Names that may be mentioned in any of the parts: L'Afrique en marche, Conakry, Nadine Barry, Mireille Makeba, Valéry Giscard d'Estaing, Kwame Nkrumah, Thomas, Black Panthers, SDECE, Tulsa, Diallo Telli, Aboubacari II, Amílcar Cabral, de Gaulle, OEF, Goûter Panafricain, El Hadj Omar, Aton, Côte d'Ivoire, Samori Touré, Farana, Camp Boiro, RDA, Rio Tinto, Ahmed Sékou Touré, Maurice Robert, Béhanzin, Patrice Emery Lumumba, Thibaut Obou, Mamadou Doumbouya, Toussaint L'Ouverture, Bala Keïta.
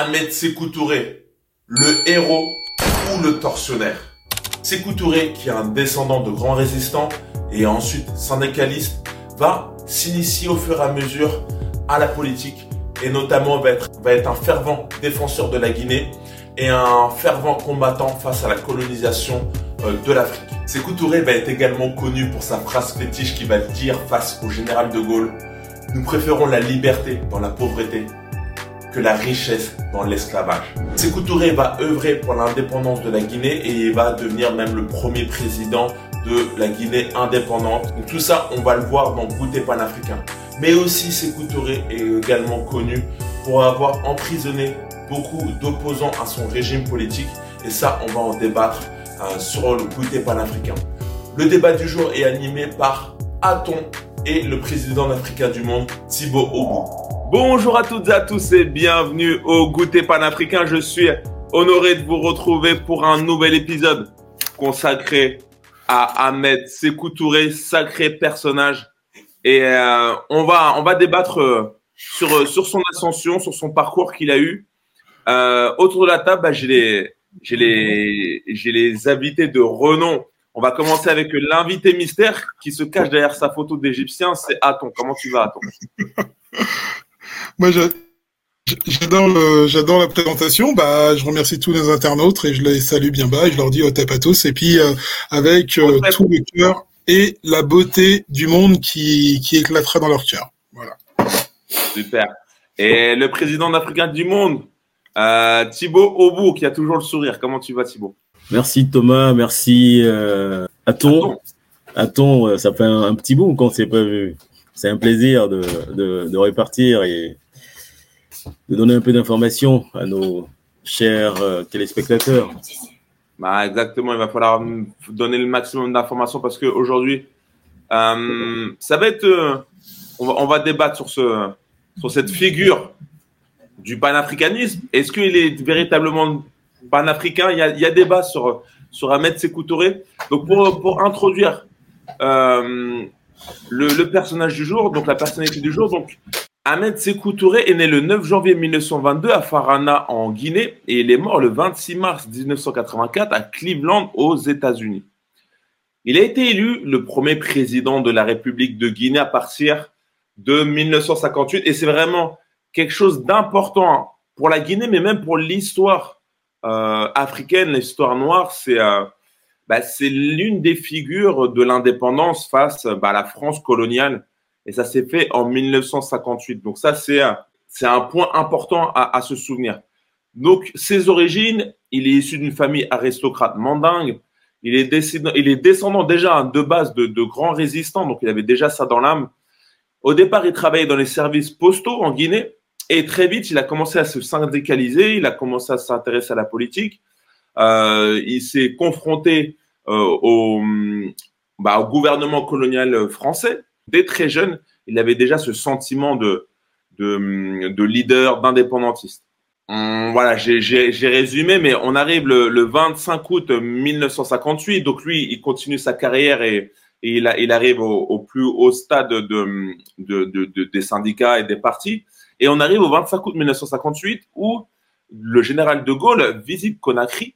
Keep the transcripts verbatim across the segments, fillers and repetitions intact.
Ahmed Sékou Touré, le héros ou le tortionnaire. Sékou Touré, qui est un descendant de grands résistants et ensuite syndicaliste, va s'initier au fur et à mesure à la politique et notamment va être, va être un fervent défenseur de la Guinée et un fervent combattant face à la colonisation de l'Afrique. Sékou Touré va être également connu pour sa phrase fétiche qui va dire face au général de Gaulle « Nous préférons la liberté dans la pauvreté que la richesse dans l'esclavage ». Sékou Touré va œuvrer pour l'indépendance de la Guinée et il va devenir même le premier président de la Guinée indépendante. Donc tout ça, on va le voir dans Goûter Panafricain. Mais aussi, Sékou Touré est également connu pour avoir emprisonné beaucoup d'opposants à son régime politique et ça, on va en débattre euh, sur le Goûter Panafricain. Le débat du jour est animé par Aton et le président d'Africa du Monde, Thibaut Obou. Bonjour à toutes et à tous et bienvenue au Goûter Panafricain. Je suis honoré de vous retrouver pour un nouvel épisode consacré à Ahmed Sékou Touré, sacré personnage. Et euh, on va on va débattre euh, sur euh, sur son ascension, sur son parcours qu'il a eu. Euh, autour de la table, bah, j'ai les j'ai les j'ai les invités de renom. On va commencer avec l'invité mystère qui se cache derrière sa photo d'Égyptien, c'est Aton. Comment tu vas, Aton? Moi, je, j'adore le, j'adore la présentation. Bah, je remercie tous nos internautes et je les salue bien bas. Et je leur dis au tapatos et puis euh, avec euh, tout le cœur et la beauté du monde qui qui éclatera dans leur cœur. Voilà. Super. Et le président d'Africain du Monde, euh, Thibaut Obou, qui a toujours le sourire. Comment tu vas, Thibaut? Merci Thomas, merci euh, Aton. Aton, ça fait un, un petit bout quand c'est pas vu. C'est un plaisir de, de, de répartir et de donner un peu d'informations à nos chers euh, téléspectateurs. Bah exactement, il va falloir donner le maximum d'informations parce qu'aujourd'hui, euh, ça va être, euh, on, va, on va débattre sur ce, sur cette figure du panafricanisme. Est-ce qu'il est véritablement panafricain? Il y a, il y a débat sur, sur Ahmed Sékou Touré. Donc, pour, pour introduire euh, le, le personnage du jour, donc la personnalité du jour, donc, Ahmed Sékou Touré est né le neuf janvier mille neuf cent vingt-deux à Farana, en Guinée, et il est mort le vingt-six mars mille neuf cent quatre-vingt-quatre à Cleveland, aux États-Unis. Il a été élu le premier président de la République de Guinée à partir de mille neuf cent cinquante-huit, et c'est vraiment quelque chose d'important pour la Guinée, mais même pour l'histoire Euh, africaine, l'histoire noire, c'est, euh, bah, c'est l'une des figures de l'indépendance face bah, à la France coloniale. Et ça s'est fait en mille neuf cent cinquante-huit. Donc ça, c'est, c'est un point important à, à se souvenir. Donc, ses origines, il est issu d'une famille aristocrate mandingue. Il est, décid... il est descendant déjà de base de, de grands résistants, donc il avait déjà ça dans l'âme. Au départ, il travaillait dans les services postaux en Guinée. Et très vite, il a commencé à se syndicaliser, il a commencé à s'intéresser à la politique. Euh, il s'est confronté euh, au, bah, au gouvernement colonial français. Dès très jeune, il avait déjà ce sentiment de, de, de leader, d'indépendantiste. Hum, voilà, j'ai, j'ai, j'ai résumé, mais on arrive le, le vingt-cinq août mille neuf cent cinquante-huit. Donc lui, il continue sa carrière et, et il, a, il arrive au, au plus haut stade de, de, de, de, des syndicats et des partis. Et on arrive au vingt-cinq août mille neuf cent cinquante-huit où le général de Gaulle visite Conakry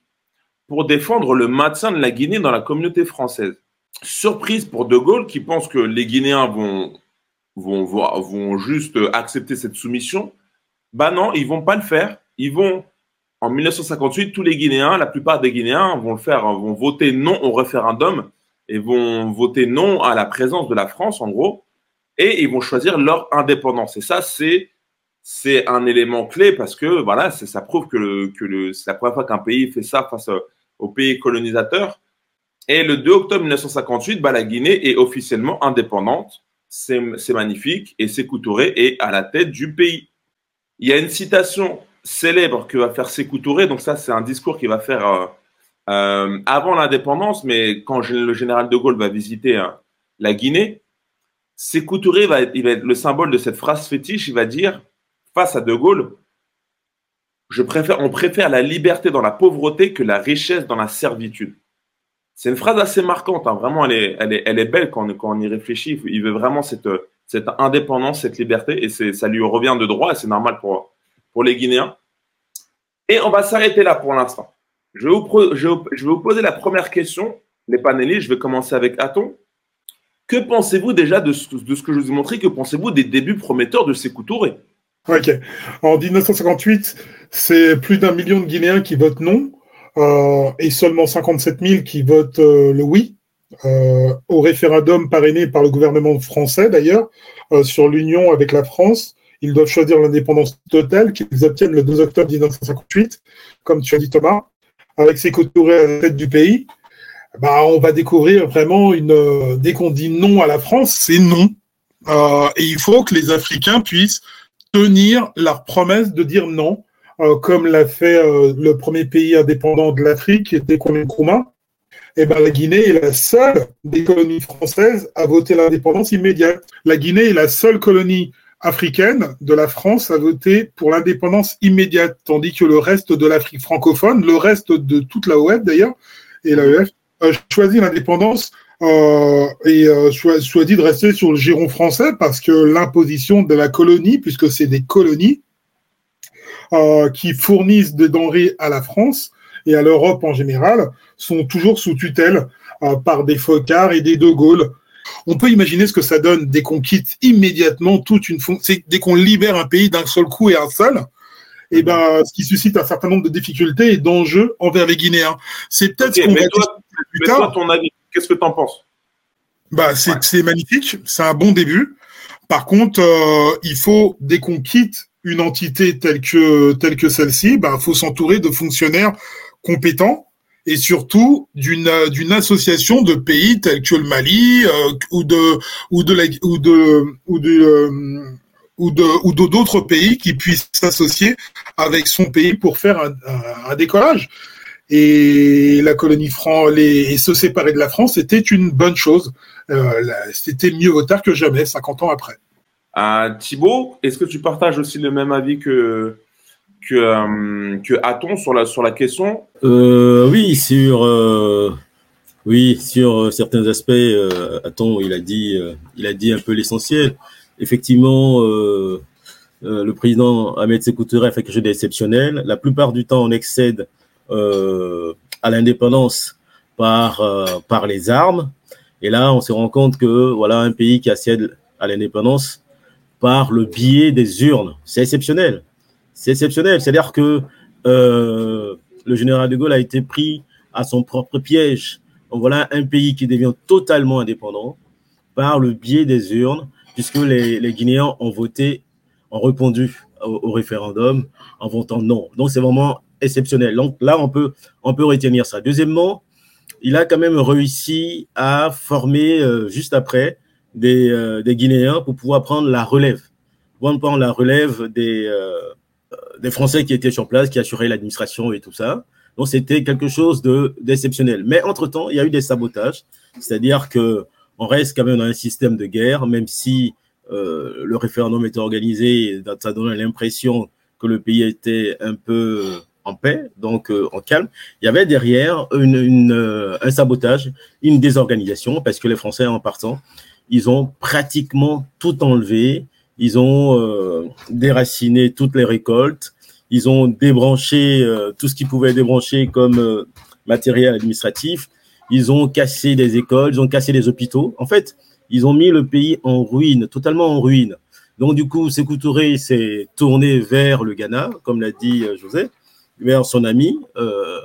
pour défendre le maintien de la Guinée dans la communauté française. Surprise pour de Gaulle qui pense que les Guinéens vont, vont, vont juste accepter cette soumission. Ben non, ils vont pas le faire. Ils vont, en mille neuf cent cinquante-huit, tous les Guinéens, la plupart des Guinéens vont le faire, vont voter non au référendum et vont voter non à la présence de la France, en gros, et ils vont choisir leur indépendance. Et ça, c'est C'est un élément clé parce que voilà, c'est, ça prouve que, le, que le, c'est la première fois qu'un pays fait ça face aux pays colonisateurs. Et le deux octobre mille neuf cent cinquante-huit, bah, la Guinée est officiellement indépendante. C'est, c'est magnifique et Sékou Touré est à la tête du pays. Il y a une citation célèbre que va faire Sékou Touré. Donc ça, c'est un discours qu'il va faire euh, euh, avant l'indépendance, mais quand le général de Gaulle va visiter euh, la Guinée, Sékou Touré va, il va être le symbole de cette phrase fétiche. Il va dire face à de Gaulle, je préfère, on préfère la liberté dans la pauvreté que la richesse dans la servitude. C'est une phrase assez marquante, hein. Vraiment, elle est, elle est, elle est belle quand on, quand on y réfléchit. Il veut vraiment cette, cette indépendance, cette liberté, et c'est, ça lui revient de droit, et c'est normal pour, pour les Guinéens. Et on va s'arrêter là pour l'instant. Je vais, vous, je, je vais vous poser la première question, les panélistes. Je vais commencer avec Aton. Que pensez-vous déjà de ce, de ce que je vous ai montré? Que pensez-vous des débuts prometteurs de Sékou Touré? Ok. En dix-neuf cent cinquante-huit, c'est plus d'un million de Guinéens qui votent non euh, et seulement cinquante-sept mille qui votent euh, le oui euh, au référendum parrainé par le gouvernement français d'ailleurs euh, sur l'union avec la France. Ils doivent choisir l'indépendance totale qu'ils obtiennent le deux octobre dix-neuf cent cinquante-huit, comme tu as dit Thomas, avec Sékou Touré à la tête du pays. Bah, on va découvrir vraiment une. Euh, dès qu'on dit non à la France, c'est non. Euh, et il faut que les Africains puissent tenir leur promesse de dire non, euh, comme l'a fait euh, le premier pays indépendant de l'Afrique, qui était Kwame Nkrumah. Et ben la Guinée est la seule des colonies françaises à voter l'indépendance immédiate. La Guinée est la seule colonie africaine de la France a voté pour l'indépendance immédiate, tandis que le reste de l'Afrique francophone, le reste de toute la O E F d'ailleurs, et la O E F, euh, choisit l'indépendance euh, et euh, choisit de rester sur le giron français parce que l'imposition de la colonie, puisque c'est des colonies euh, qui fournissent des denrées à la France et à l'Europe en général, sont toujours sous tutelle euh, par des Focards et des de Gaulle. On peut imaginer ce que ça donne dès qu'on quitte immédiatement toute une fonction, dès qu'on libère un pays d'un seul coup et un seul, et ben, ce qui suscite un certain nombre de difficultés et d'enjeux envers les Guinéens. C'est peut-être okay, ce qu'on mais va toi, plus mais tard. Toi, ton avis, qu'est-ce que tu en penses? Bah, c'est, ouais. c'est magnifique, c'est un bon début. Par contre, euh, il faut, dès qu'on quitte une entité telle que, telle que celle-ci, bah, faut s'entourer de fonctionnaires compétents. Et surtout d'une d'une association de pays tels que le Mali euh, ou de ou de la, ou de ou de euh, ou de ou de d'autres pays qui puissent s'associer avec son pays pour faire un, un, un décollage. Et la colonie Fran, les et se séparer de la France, c'était une bonne chose. Euh, là, c'était mieux vaut tard que jamais, cinquante ans après. Ah, Thibaut, est-ce que tu partages aussi le même avis que que euh, que a-t-on sur la sur la question euh, oui sur euh, oui sur certains aspects euh, a-t-on il a dit euh, il a dit un peu l'essentiel. Effectivement euh, euh, le président Ahmed Sékou Touré a fait quelque chose d'exceptionnel. La plupart du temps on excède euh, à l'indépendance par euh, par les armes, et là on se rend compte que voilà un pays qui accède à l'indépendance par le biais des urnes, c'est exceptionnel. C'est exceptionnel, c'est-à-dire que euh, le général de Gaulle a été pris à son propre piège. Donc voilà un pays qui devient totalement indépendant par le biais des urnes, puisque les, les Guinéens ont voté, ont répondu au, au référendum en votant non. Donc c'est vraiment exceptionnel. Donc là, on peut, on peut retenir ça. Deuxièmement, il a quand même réussi à former, euh, juste après, des, euh, des Guinéens pour pouvoir prendre la relève. Pour prendre la relève des... Euh, des Français qui étaient sur place, qui assuraient l'administration et tout ça. Donc, c'était quelque chose de, d'exceptionnel. Mais entre-temps, il y a eu des sabotages, c'est-à-dire qu'on reste quand même dans un système de guerre, même si euh, le référendum était organisé, ça donnait l'impression que le pays était un peu en paix, donc euh, en calme. Il y avait derrière une, une, euh, un sabotage, une désorganisation, parce que les Français, en partant, ils ont pratiquement tout enlevé. Ils ont euh, déraciné toutes les récoltes, ils ont débranché euh, tout ce qu'ils pouvaient débrancher comme euh, matériel administratif, ils ont cassé des écoles, ils ont cassé des hôpitaux. En fait, ils ont mis le pays en ruine, totalement en ruine. Donc du coup, Sékou Touré s'est tourné vers le Ghana, comme l'a dit euh, José, vers son ami, euh,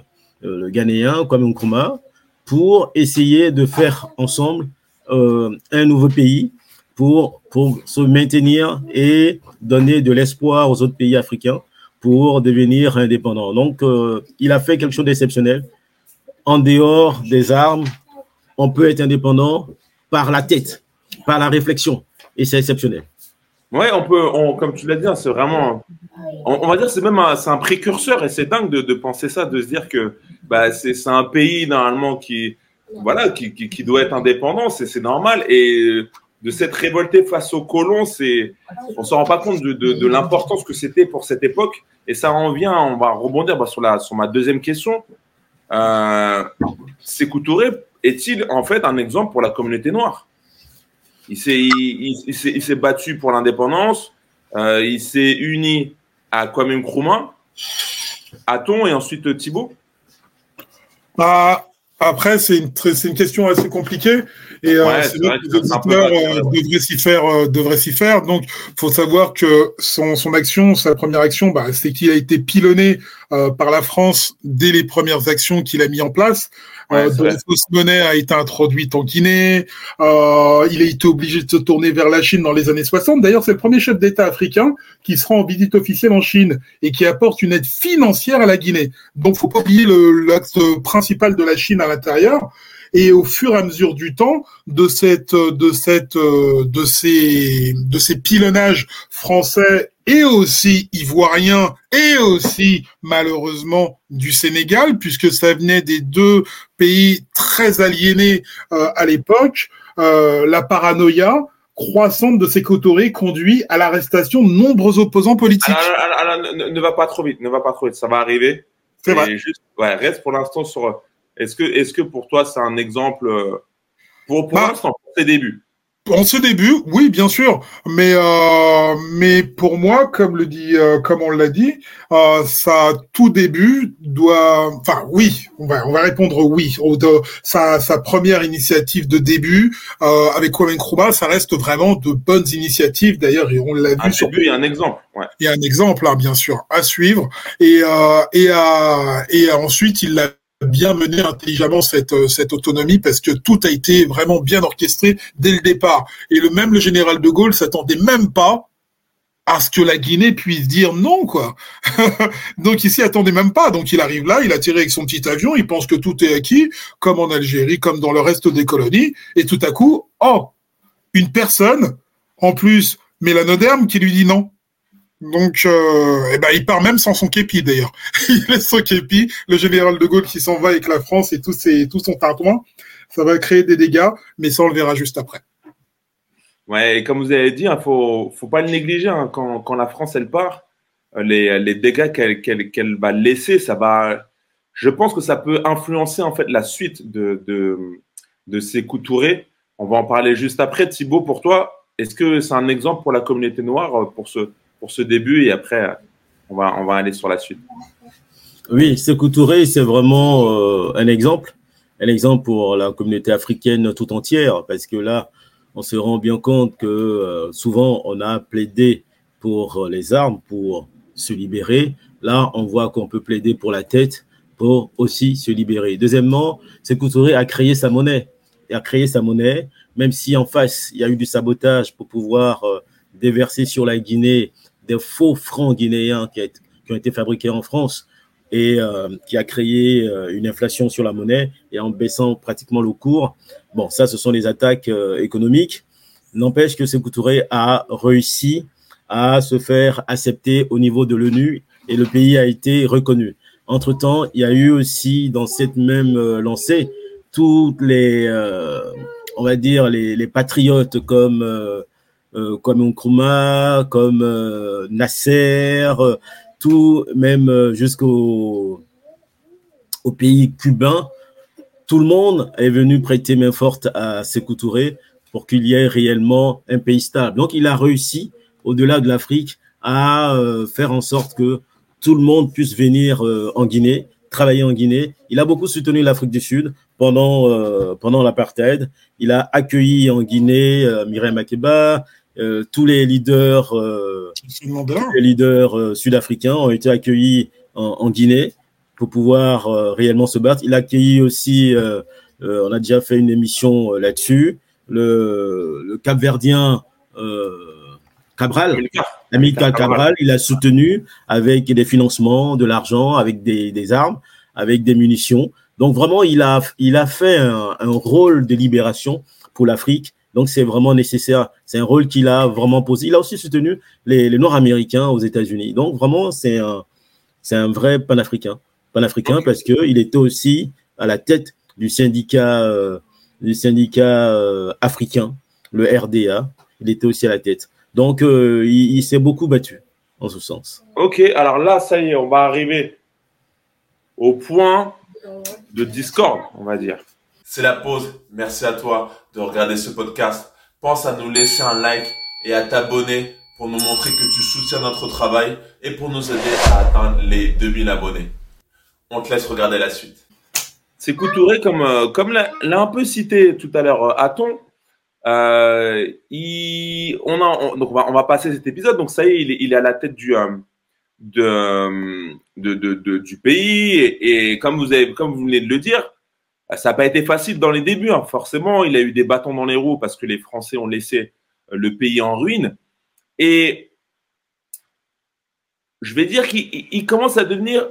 euh, le Ghanéen, Kwame Nkrumah, pour essayer de faire ensemble euh, un nouveau pays, Pour, pour se maintenir et donner de l'espoir aux autres pays africains pour devenir indépendants. Donc, euh, il a fait quelque chose d'exceptionnel. En dehors des armes, on peut être indépendant par la tête, par la réflexion. Et c'est exceptionnel. Oui, on peut, on, comme tu l'as dit, c'est vraiment… On, on va dire c'est même un, c'est un précurseur, et c'est dingue de, de penser ça, de se dire que bah, c'est, c'est un pays normalement qui, voilà, qui, qui, qui doit être indépendant, c'est, c'est normal. Et… de cette révolté face aux colons, c'est, on ne se rend pas compte de, de, de l'importance que c'était pour cette époque. Et ça en vient, on va rebondir bah, sur, la, sur ma deuxième question. Euh, Sékou Touré est-il en fait un exemple pour la communauté noire? Il s'est, il, il, il, s'est, il s'est battu pour l'indépendance, euh, il s'est uni à Kwame Nkrumah. Aton et ensuite Thibaut. Ah, après, c'est une, c'est une question assez compliquée. Et ouais, euh, c'est vrai que les auditeurs euh, devraient s'y faire. Euh, devraient s'y faire. Donc, faut savoir que son, son action, sa première action, bah, c'est qu'il a été pilonné euh, par la France dès les premières actions qu'il a mis en place. Ouais, euh, la fausse monnaie a été introduite en Guinée. Euh, il a été obligé de se tourner vers la Chine dans les années soixante. D'ailleurs, c'est le premier chef d'État africain qui sera en visite officielle en Chine et qui apporte une aide financière à la Guinée. Donc, faut pas oublier le, l'acte principal de la Chine à l'intérieur. Et au fur et à mesure du temps, de cette, de cette, de ces, de ces pilonnages français et aussi ivoiriens et aussi malheureusement du Sénégal, puisque ça venait des deux pays très aliénés euh, à l'époque, euh, la paranoïa croissante de Sékou Touré conduit à l'arrestation de nombreux opposants politiques. Alors, alors, alors, ne, ne va pas trop vite, ne va pas trop vite, ça va arriver. C'est vrai. Juste, ouais, reste pour l'instant sur. Est-ce que, est-ce que pour toi, c'est un exemple pour, pour bah, l'instant, pour ses débuts? En ce début, oui, bien sûr. Mais, euh, mais pour moi, comme le dit, euh, comme on l'a dit, euh, ça, tout début doit, enfin, oui, on va, on va répondre oui. Au, de, sa, sa première initiative de début, euh, avec Kwame Nkrumah, ça reste vraiment de bonnes initiatives. D'ailleurs, on l'a vu un sur. Début et un exemple, ouais. Et un exemple, hein, bien sûr, à suivre. Et, euh, et à, et à, ensuite, il l'a bien mener intelligemment cette cette autonomie parce que tout a été vraiment bien orchestré dès le départ. Et le même le général de Gaulle s'attendait même pas à ce que la Guinée puisse dire non, quoi. Donc, il s'y attendait même pas. Donc, il arrive là, il a tiré avec son petit avion, il pense que tout est acquis, comme en Algérie, comme dans le reste des colonies. Et tout à coup, oh, une personne, en plus, mélanoderme, qui lui dit non. Donc, euh, eh ben, il part même sans son képi, d'ailleurs. Il laisse son képi, le général de Gaulle qui s'en va avec la France et tout, ses, tout son tintouin. Ça va créer des dégâts, mais ça, on le verra juste après. Ouais, et comme vous avez dit, il hein, faut, faut pas le négliger. Hein, quand, quand la France, elle part, les, les dégâts qu'elle, qu'elle, qu'elle va laisser, ça va. Je pense que ça peut influencer, en fait, la suite de, de, de Sékou Touré. On va en parler juste après. Thibaut, pour toi, est-ce que c'est un exemple pour la communauté noire, pour ce. pour ce début et après, on va, on va aller sur la suite. Oui, Sékou Touré, c'est vraiment euh, un exemple, un exemple pour la communauté africaine tout entière parce que là, on se rend bien compte que euh, souvent, on a plaidé pour euh, les armes, pour se libérer. Là, on voit qu'on peut plaider pour la tête, pour aussi se libérer. Deuxièmement, Sékou Touré a créé sa monnaie, a créé sa monnaie, même si en face, il y a eu du sabotage pour pouvoir euh, déverser sur la Guinée des faux francs guinéens qui, a, qui ont été fabriqués en France et euh, qui a créé euh, une inflation sur la monnaie et en baissant pratiquement le cours. Bon, ça, ce sont les attaques euh, économiques. N'empêche que Sékou Touré a réussi à se faire accepter au niveau de l'ONU et le pays a été reconnu. Entre-temps, il y a eu aussi dans cette même euh, lancée toutes les, euh, on va dire, les, les patriotes comme... Euh, Euh, comme Nkrumah, comme euh, Nasser, euh, tout, même euh, jusqu'au au pays cubain, tout le monde est venu prêter main forte à Sékou Touré pour qu'il y ait réellement un pays stable. Donc, il a réussi, au-delà de l'Afrique, à euh, faire en sorte que tout le monde puisse venir euh, en Guinée, travailler en Guinée. Il a beaucoup soutenu l'Afrique du Sud pendant, euh, pendant l'apartheid. Il a accueilli en Guinée euh, Mireille Makeba, euh, tous les leaders, euh, tous les leaders euh, sud-africains ont été accueillis en, en Guinée pour pouvoir euh, réellement se battre. Il a accueilli aussi, euh, euh, on a déjà fait une émission euh, là-dessus, le, le Cap-Verdien euh, Cabral, Amílcar Cabral, il a soutenu avec des financements, de l'argent, avec des, des armes, avec des munitions. Donc vraiment, il a, il a fait un, un rôle de libération pour l'Afrique. Donc c'est vraiment nécessaire. C'est un rôle qu'il a vraiment posé. Il a aussi soutenu les, les Nord-Américains aux États-Unis. Donc vraiment, c'est un, c'est un vrai panafricain, panafricain parce que il était aussi à la tête du syndicat, euh, du syndicat euh, africain, le R D A. Il était aussi à la tête. Donc, euh, il, il s'est beaucoup battu, en ce sens. Ok, alors là, ça y est, on va arriver au point de discorde, on va dire. C'est la pause. Merci à toi de regarder ce podcast. Pense à nous laisser un like et à t'abonner pour nous montrer que tu soutiens notre travail et pour nous aider à atteindre les deux mille abonnés. On te laisse regarder la suite. Sékou Touré, comme, euh, comme l'a, l'a un peu cité tout à l'heure Aton, euh, il, on, a, on, donc on, va, on va passer cet épisode. Donc ça y est, il est, il est à la tête du, euh, de, de, de, de, du pays. Et, et comme, vous avez, comme vous venez de le dire, ça n'a pas été facile dans les débuts. Hein. Forcément, il a eu des bâtons dans les roues parce que les Français ont laissé le pays en ruine. Et je vais dire qu'il il, il commence à devenir...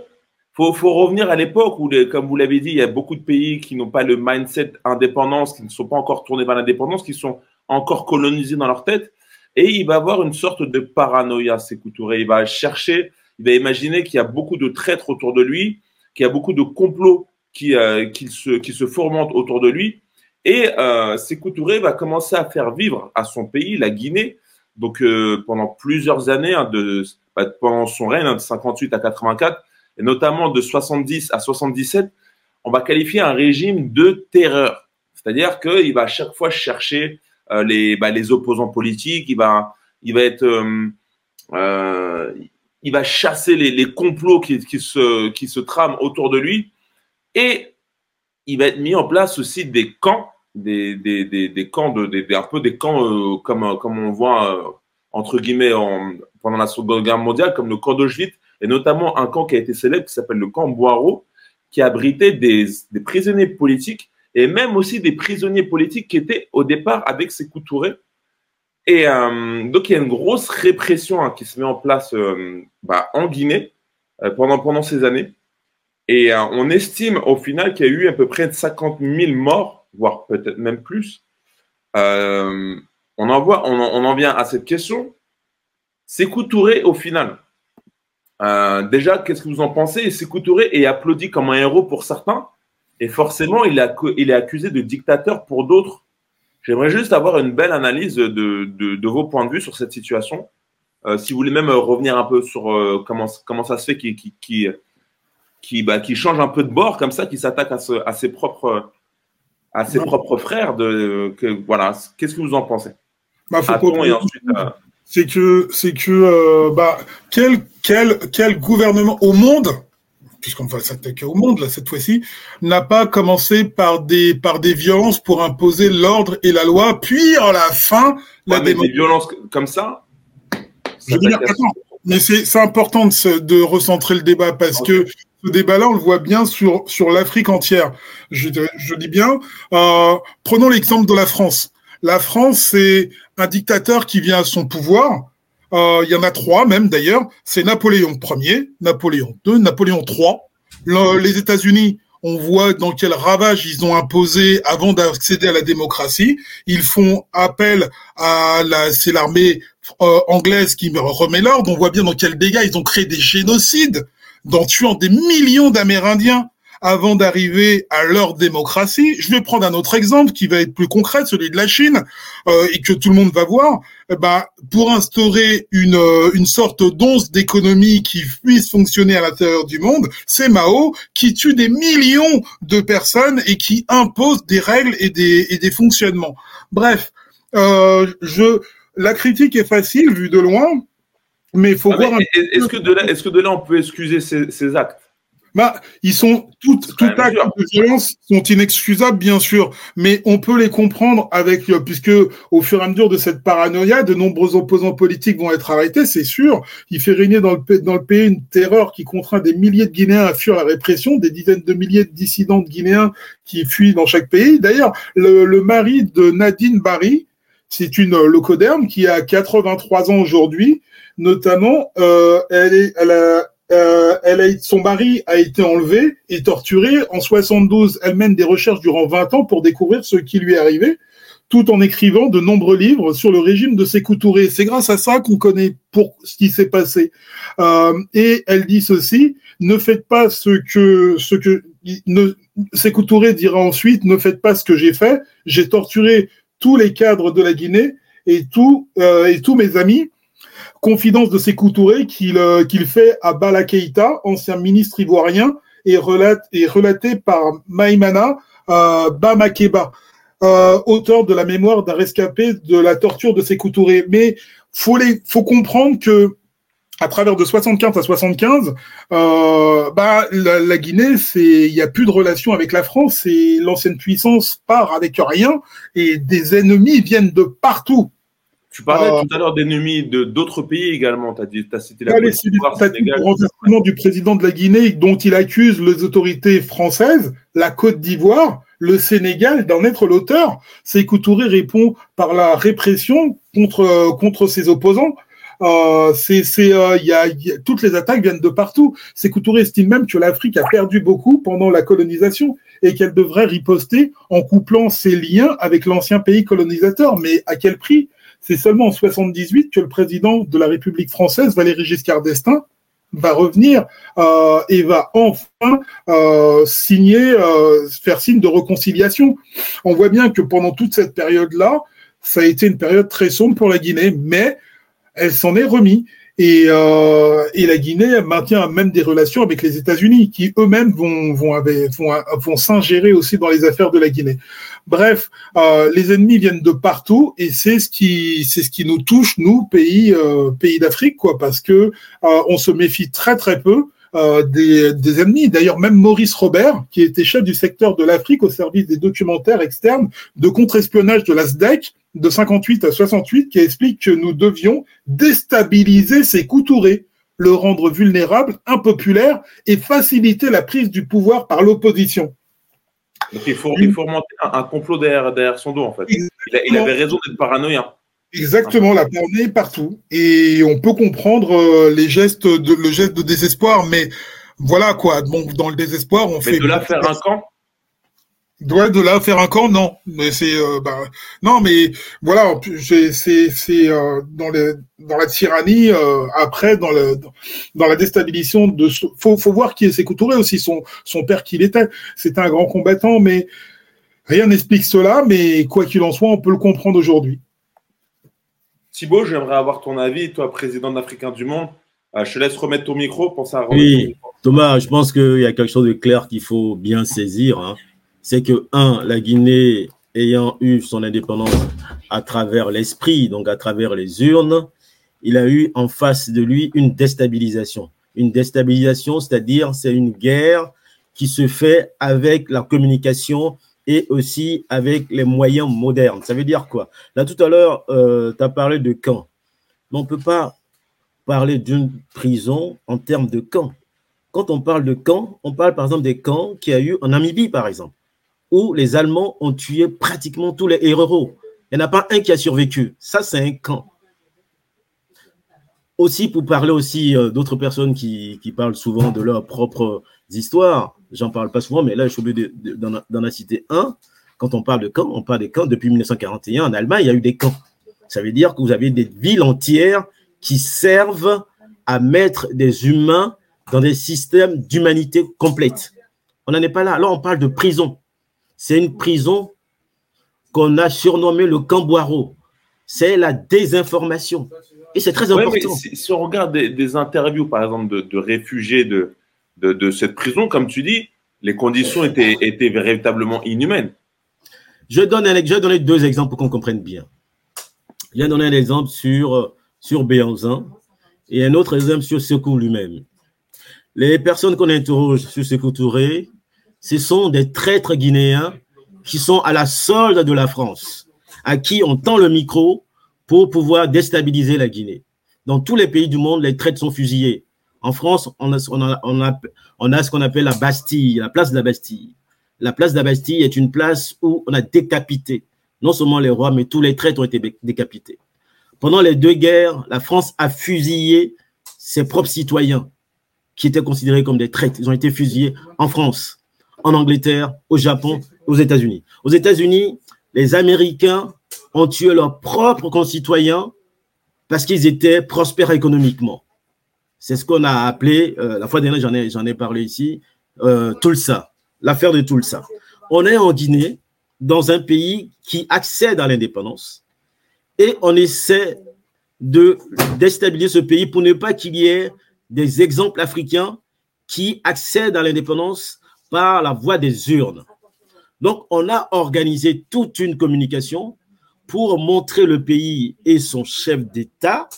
Il faut, faut revenir à l'époque où, les, comme vous l'avez dit, il y a beaucoup de pays qui n'ont pas le mindset indépendance, qui ne sont pas encore tournés vers l'indépendance, qui sont encore colonisés dans leur tête. Et il va avoir une sorte de paranoïa, Sékou Touré. Il va chercher, il va imaginer qu'il y a beaucoup de traîtres autour de lui, qu'il y a beaucoup de complots qui, euh, qui, se, qui se fomentent autour de lui. Et euh, Sékou Touré va commencer à faire vivre à son pays, la Guinée, donc euh, pendant plusieurs années, hein, de, bah, pendant son règne, hein, de cinquante-huit à quatre-vingt-quatre, et notamment de soixante-dix à soixante-dix-sept, on va qualifier un régime de terreur. C'est-à-dire qu'il va à chaque fois chercher euh, les, bah, les opposants politiques, il va, il va, être, euh, euh, il va chasser les, les complots qui, qui, se, qui se trament autour de lui, et il va être mis en place aussi des camps, des, des, des, des camps, de, des, un peu des camps euh, comme, comme on voit, euh, entre guillemets, en, pendant la Seconde Guerre mondiale, comme le camp d'Auschwitz, et notamment un camp qui a été célèbre qui s'appelle le camp Boiro, qui abritait des, des prisonniers politiques et même aussi des prisonniers politiques qui étaient au départ avec Sékou Touré. Et euh, donc, il y a une grosse répression hein, qui se met en place euh, bah, en Guinée euh, pendant, pendant ces années. Et euh, on estime au final qu'il y a eu à peu près cinquante mille morts, voire peut-être même plus. Euh, on, en voit, on, en, on en vient à cette question. Sékou Touré au final. Euh, déjà, qu'est-ce que vous en pensez? Sékou Touré est applaudi comme un héros pour certains, et forcément, il, a, il est accusé de dictateur pour d'autres. J'aimerais juste avoir une belle analyse de, de, de vos points de vue sur cette situation. Euh, si vous voulez même revenir un peu sur euh, comment, comment ça se fait qu'il, qu'il, qu'il, qu'il, bah, qu'il change un peu de bord comme ça, qu'il s'attaque à, ce, à ses propres, à ses propres frères. De, que, voilà. Qu'est-ce que vous en pensez? Bah, faut Attends, et ensuite... Euh, C'est que, c'est que, euh, bah, quel, quel, quel gouvernement au monde, puisqu'on va s'attaquer au monde là cette fois-ci, n'a pas commencé par des, par des violences pour imposer l'ordre et la loi, puis à la fin la ouais, démocratie. Des violences comme ça. Je veux dire, attends, mais c'est, c'est important de, de recentrer le débat parce okay. que ce débat-là, on le voit bien sur, sur l'Afrique entière. Je, je dis bien. Euh, prenons l'exemple de la France. La France, c'est un dictateur qui vient à son pouvoir. Euh, il y en a trois, même d'ailleurs. C'est Napoléon premier, Napoléon deux, Napoléon trois. Le, les États-Unis, on voit dans quel ravage ils ont imposé avant d'accéder à la démocratie. Ils font appel à la, c'est l'armée euh, anglaise qui remet l'ordre. On voit bien dans quel dégât ils ont créé des génocides, en tuant des millions d'Amérindiens. Avant d'arriver à leur démocratie, je vais prendre un autre exemple qui va être plus concret, celui de la Chine, euh, et que tout le monde va voir. Eh ben, pour instaurer une une sorte d'once d'économie qui puisse fonctionner à l'intérieur du monde, c'est Mao qui tue des millions de personnes et qui impose des règles et des et des fonctionnements. Bref, euh, je la critique est facile vue de loin, mais il faut ah voir. Mais un est-ce peu... que de là, est-ce que de là on peut excuser ces, ces actes? Bah, ils sont tout, tout acte de violence sont inexcusables bien sûr, mais on peut les comprendre avec puisque au fur et à mesure de cette paranoïa, de nombreux opposants politiques vont être arrêtés, c'est sûr. Il fait régner dans le dans le pays une terreur qui contraint des milliers de Guinéens à fuir la répression, des dizaines de milliers de dissidents de Guinéens qui fuient dans chaque pays. D'ailleurs, le, le mari de Nadine Barry, c'est une locoderme qui a quatre-vingt-trois ans aujourd'hui, notamment euh, elle est elle a Euh, elle a, son mari a été enlevé et torturé. En soixante-douze, elle mène des recherches durant vingt ans pour découvrir ce qui lui est arrivé, tout en écrivant de nombreux livres sur le régime de Sékou Touré. C'est grâce à ça qu'on connaît pour ce qui s'est passé. Euh, et elle dit ceci, ne faites pas ce que, ce que, ne, Sékou Touré dira ensuite, ne faites pas ce que j'ai fait. J'ai torturé tous les cadres de la Guinée et tout, euh, et tous mes amis. Confidence de Sékou Touré qu'il, euh, qu'il fait à Bala Keïta, ancien ministre ivoirien, et relate, est relaté par Maïmana euh, Ba Makeba. euh, auteur de la mémoire d'un rescapé de la torture de Sékou Touré. Mais faut les, faut comprendre que à travers de soixante-quinze à soixante-quinze, euh, bah la, la Guinée, c'est il y a plus de relation avec la France et l'ancienne puissance part avec rien et des ennemis viennent de partout. Tu parlais euh, tout à l'heure d'ennemis de d'autres pays également. Tu as, as cité la Côte d'Ivoire, le Sénégal. Le renversement du président de la Guinée dont il accuse les autorités françaises, la Côte d'Ivoire, le Sénégal d'en être l'auteur. Sékou Touré répond par la répression contre contre ses opposants. Euh, c'est c'est il euh, y, a, y a toutes les attaques viennent de partout. Sékou Touré estime même que l'Afrique a perdu beaucoup pendant la colonisation et qu'elle devrait riposter en couplant ses liens avec l'ancien pays colonisateur. Mais à quel prix? C'est seulement en soixante-dix-huit que le président de la République française, Valéry Giscard d'Estaing, va revenir euh, et va enfin euh, signer, euh, faire signe de réconciliation. On voit bien que pendant toute cette période-là, ça a été une période très sombre pour la Guinée, mais elle s'en est remise. Et, euh, et la Guinée maintient même des relations avec les États-Unis, qui eux-mêmes vont vont avec, vont, vont s'ingérer aussi dans les affaires de la Guinée. Bref, euh, les ennemis viennent de partout, et c'est ce qui c'est ce qui nous touche nous pays euh, pays d'Afrique quoi, parce que euh, on se méfie très très peu euh, des des ennemis. D'ailleurs, même Maurice Robert, qui était chef du secteur de l'Afrique au service des documentaires externes de contre-espionnage de la S D E C, de cinquante-huit à soixante-huit, qui explique que nous devions déstabiliser Sékou Touré, le rendre vulnérable, impopulaire et faciliter la prise du pouvoir par l'opposition. Donc il faut, il faut remonter un, un complot derrière, derrière son dos, en fait. Il, a, il avait raison d'être paranoïa. Exactement, la paranoïa est partout. Et on peut comprendre les gestes de, le geste de désespoir, mais voilà quoi, bon, dans le désespoir, on mais fait... Mais de là faire un camp doit de là faire un camp, non, mais c'est euh, bah, non, mais voilà, c'est c'est c'est euh, dans les dans la tyrannie euh, après dans le dans la déstabilisation de faut faut voir qui est Sékou Touré aussi, son son père qu'il était, c'était un grand combattant, mais rien n'explique cela, mais quoi qu'il en soit, on peut le comprendre aujourd'hui. Thibaut, j'aimerais avoir ton avis, toi président d'Africains du Monde. Euh, je te laisse remettre ton micro pour ça. Oui, Thomas, je pense qu'il y a quelque chose de clair qu'il faut bien saisir, hein. C'est que, un, la Guinée ayant eu son indépendance à travers l'esprit, donc à travers les urnes, il a eu en face de lui une déstabilisation. Une déstabilisation, c'est-à-dire c'est une guerre qui se fait avec la communication et aussi avec les moyens modernes. Ça veut dire quoi? Là, tout à l'heure, euh, tu as parlé de camp. Mais on ne peut pas parler d'une prison en termes de camp. Quand on parle de camp, on parle par exemple des camps qu'il y a eu en Namibie, par exemple, où les Allemands ont tué pratiquement tous les héros. Il n'y en a pas un qui a survécu. Ça, c'est un camp. Aussi, pour parler aussi euh, d'autres personnes qui, qui parlent souvent de leurs propres histoires, j'en parle pas souvent, mais là, je suis obligé d'en la citer un. Quand on parle de camp, on parle des camps. Depuis mille neuf cent quarante et un, en Allemagne, il y a eu des camps. Ça veut dire que vous avez des villes entières qui servent à mettre des humains dans des systèmes d'humanité complète. On n'en est pas là. Là, on parle de prison. C'est une prison qu'on a surnommée le Camp Boiro. C'est la désinformation. Et c'est très important. Ouais, si, si on regarde des, des interviews, par exemple, de, de réfugiés de, de, de cette prison, comme tu dis, les conditions étaient, étaient véritablement inhumaines. Je vais donner, je vais donner deux exemples pour qu'on comprenne bien. Je vais donner un exemple sur, sur Béhanzin et un autre exemple sur Sékou lui-même. Les personnes qu'on interroge sur Sékou Touré, ce sont des traîtres guinéens qui sont à la solde de la France, à qui on tend le micro pour pouvoir déstabiliser la Guinée. Dans tous les pays du monde, les traîtres sont fusillés. En France, on a, on a, on a, on a ce qu'on appelle la Bastille, la place de la Bastille. La place de la Bastille est une place où on a décapité, non seulement les rois, mais tous les traîtres ont été décapités. Pendant les deux guerres, la France a fusillé ses propres citoyens qui étaient considérés comme des traîtres. Ils ont été fusillés en France, en Angleterre, au Japon, aux États-Unis. Aux États-Unis, les Américains ont tué leurs propres concitoyens parce qu'ils étaient prospères économiquement. C'est ce qu'on a appelé, euh, la fois dernière, j'en ai, j'en ai parlé ici, euh, Tulsa, l'affaire de Tulsa. On est en Guinée, dans un pays qui accède à l'indépendance et on essaie de déstabiliser ce pays pour ne pas qu'il y ait des exemples africains qui accèdent à l'indépendance par la voie des urnes. Donc, on a organisé toute une communication pour montrer le pays et son chef d'État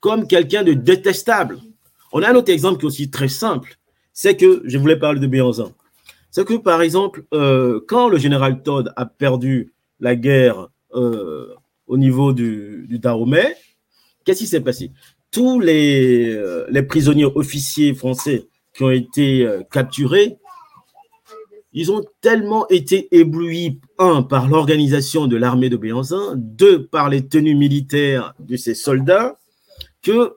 comme quelqu'un de détestable. On a un autre exemple qui est aussi très simple, c'est que, je voulais parler de Béhanzin, c'est que, par exemple, euh, quand le général Todd a perdu la guerre euh, au niveau du, du Dahomey, qu'est-ce qui s'est passé? Tous les, euh, les prisonniers officiers français qui ont été euh, capturés, ils ont tellement été éblouis, un, par l'organisation de l'armée de Béhanzin, deux, par les tenues militaires de ces soldats, que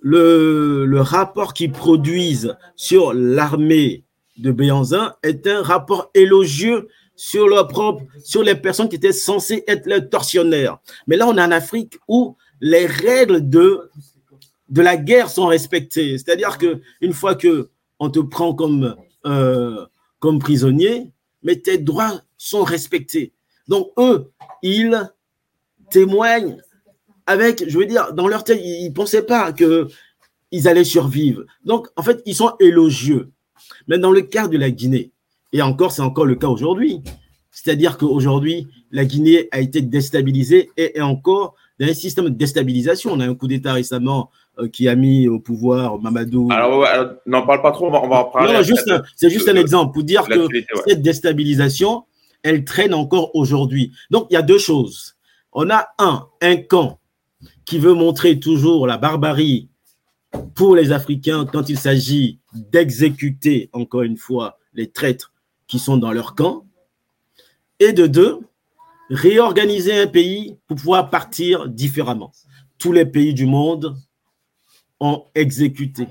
le, le rapport qu'ils produisent sur l'armée de Béhanzin est un rapport élogieux sur leur propre, sur les personnes qui étaient censées être leurs tortionnaires. Mais là, on est en Afrique où les règles de, de la guerre sont respectées. C'est-à-dire qu'une fois qu'on te prend comme... Euh, comme prisonnier, mais tes droits sont respectés. Donc, eux, ils témoignent avec, je veux dire, dans leur tête, ils ne pensaient pas qu'ils allaient survivre. Donc, en fait, ils sont élogieux. Mais dans le cas de la Guinée, et encore, c'est encore le cas aujourd'hui, c'est-à-dire qu'aujourd'hui, la Guinée a été déstabilisée et est encore dans un système de déstabilisation. On a un coup d'État récemment qui a mis au pouvoir Mamadou. Alors, alors n'en parle pas trop, on va, on va en parler. Non, juste, c'est juste un exemple pour dire que ouais. Cette déstabilisation, elle traîne encore aujourd'hui. Donc, il y a deux choses. On a un, un camp qui veut montrer toujours la barbarie pour les Africains quand il s'agit d'exécuter, encore une fois, les traîtres qui sont dans leur camp. Et de deux, réorganiser un pays pour pouvoir partir différemment. Tous les pays du monde ont exécuté,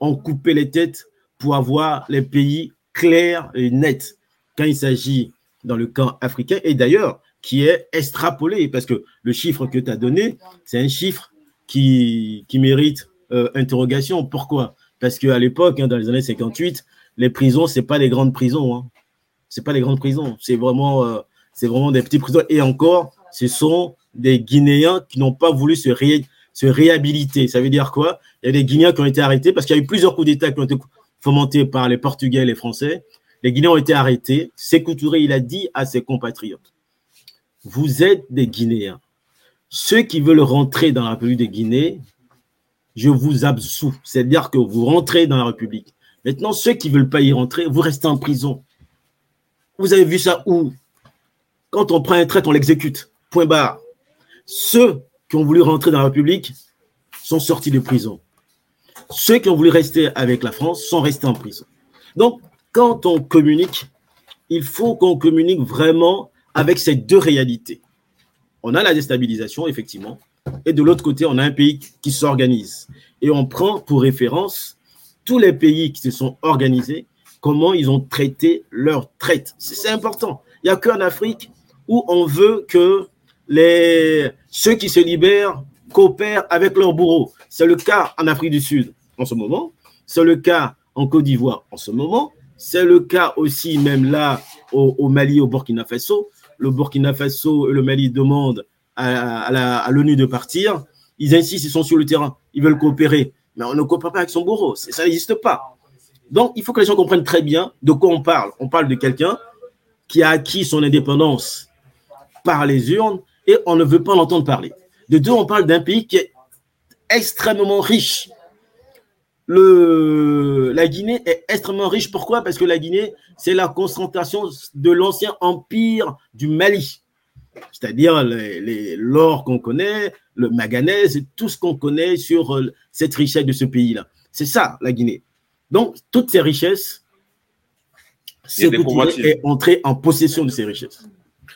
ont coupé les têtes pour avoir les pays clairs et nets quand il s'agit dans le camp africain, et d'ailleurs qui est extrapolé, parce que le chiffre que tu as donné, c'est un chiffre qui, qui mérite euh, interrogation. Pourquoi? Parce qu'à l'époque, hein, dans les années cinquante-huit, les prisons, ce n'est pas des grandes prisons. Hein. Ce n'est pas des grandes prisons, c'est vraiment, euh, c'est vraiment des petites prisons. Et encore, ce sont des Guinéens qui n'ont pas voulu se ré... se réhabiliter. Ça veut dire quoi? Il y a des Guinéens qui ont été arrêtés parce qu'il y a eu plusieurs coups d'État qui ont été fomentés par les Portugais et les Français. Les Guinéens ont été arrêtés. Sékou Touré, il a dit à ses compatriotes, vous êtes des Guinéens. Ceux qui veulent rentrer dans la République de Guinée, je vous absous. C'est-à-dire que vous rentrez dans la République. Maintenant, ceux qui ne veulent pas y rentrer, vous restez en prison. Vous avez vu ça où? Quand on prend un traître, on l'exécute. Point barre. Ceux qui ont voulu rentrer dans la République sont sortis de prison. Ceux qui ont voulu rester avec la France sont restés en prison. Donc, quand on communique, il faut qu'on communique vraiment avec ces deux réalités. On a la déstabilisation, effectivement, et de l'autre côté, on a un pays qui s'organise. Et on prend pour référence tous les pays qui se sont organisés, comment ils ont traité leur traite. C'est important. Il n'y a qu'en Afrique où on veut que Les, ceux qui se libèrent coopèrent avec leurs bourreaux. C'est le cas en Afrique du Sud en ce moment, c'est le cas en Côte d'Ivoire en ce moment, c'est le cas aussi même là au, au Mali, au Burkina Faso. Le Burkina Faso et le Mali demandent à, à, la, à l'ONU de partir. Ils insistent, ils sont sur le terrain, ils veulent coopérer. Mais on ne coopère pas avec son bourreau, ça, ça n'existe pas. Donc, il faut que les gens comprennent très bien de quoi on parle. On parle de quelqu'un qui a acquis son indépendance par les urnes, et on ne veut pas l'entendre parler. De deux, on parle d'un pays qui est extrêmement riche. Le, la Guinée est extrêmement riche. Pourquoi? Parce que la Guinée, c'est la concentration de l'ancien empire du Mali. C'est-à-dire les, les, l'or qu'on connaît, le manganèse, tout ce qu'on connaît sur cette richesse de ce pays-là. C'est ça, la Guinée. Donc, toutes ces richesses, ce continent est entré en possession de ces richesses.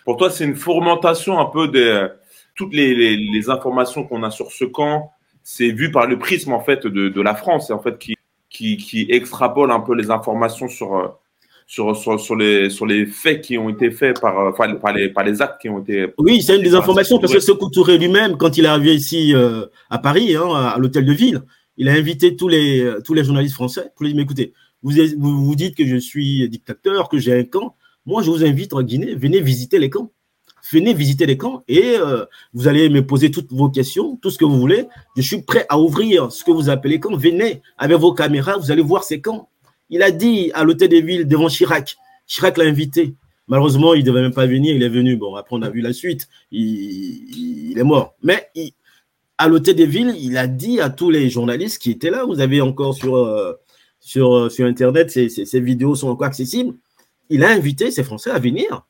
Pour toi, c'est une fomentation un peu de euh, toutes les, les, les informations qu'on a sur ce camp. C'est vu par le prisme en fait de, de la France, en fait, qui, qui, qui extrapole un peu les informations sur, sur, sur, sur, les, sur les faits qui ont été faits par, enfin, par, les, par les actes qui ont été… Oui, c'est une des informations parce que Sékou Touré lui-même, quand il est arrivé ici euh, à Paris, hein, à l'hôtel de ville, il a invité tous les, tous les journalistes français pour lui dire « Écoutez, vous, vous vous dites que je suis dictateur, que j'ai un camp. Moi, je vous invite en Guinée, venez visiter les camps. Venez visiter les camps et euh, vous allez me poser toutes vos questions, tout ce que vous voulez. Je suis prêt à ouvrir ce que vous appelez camps. Venez avec vos caméras, vous allez voir ces camps. » Il a dit à l'hôtel des villes devant Chirac, Chirac l'a invité. Malheureusement, il ne devait même pas venir. Il est venu. Bon, après, on a vu la suite. Il, il est mort. Mais il, à l'hôtel des villes, il a dit à tous les journalistes qui étaient là, vous avez encore sur, euh, sur, sur Internet, ces, ces, ces vidéos sont encore accessibles. Il a invité ces Français à venir.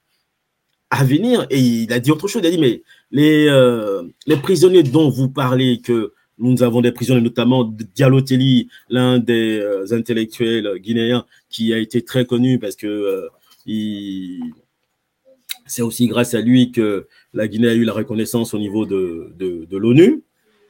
À venir. Et il a dit autre chose. Il a dit, mais les, euh, les prisonniers dont vous parlez, que nous avons des prisonniers, notamment Diallo Telli, l'un des euh, intellectuels guinéens qui a été très connu parce que euh, il... c'est aussi grâce à lui que la Guinée a eu la reconnaissance au niveau de, de, de l'ONU.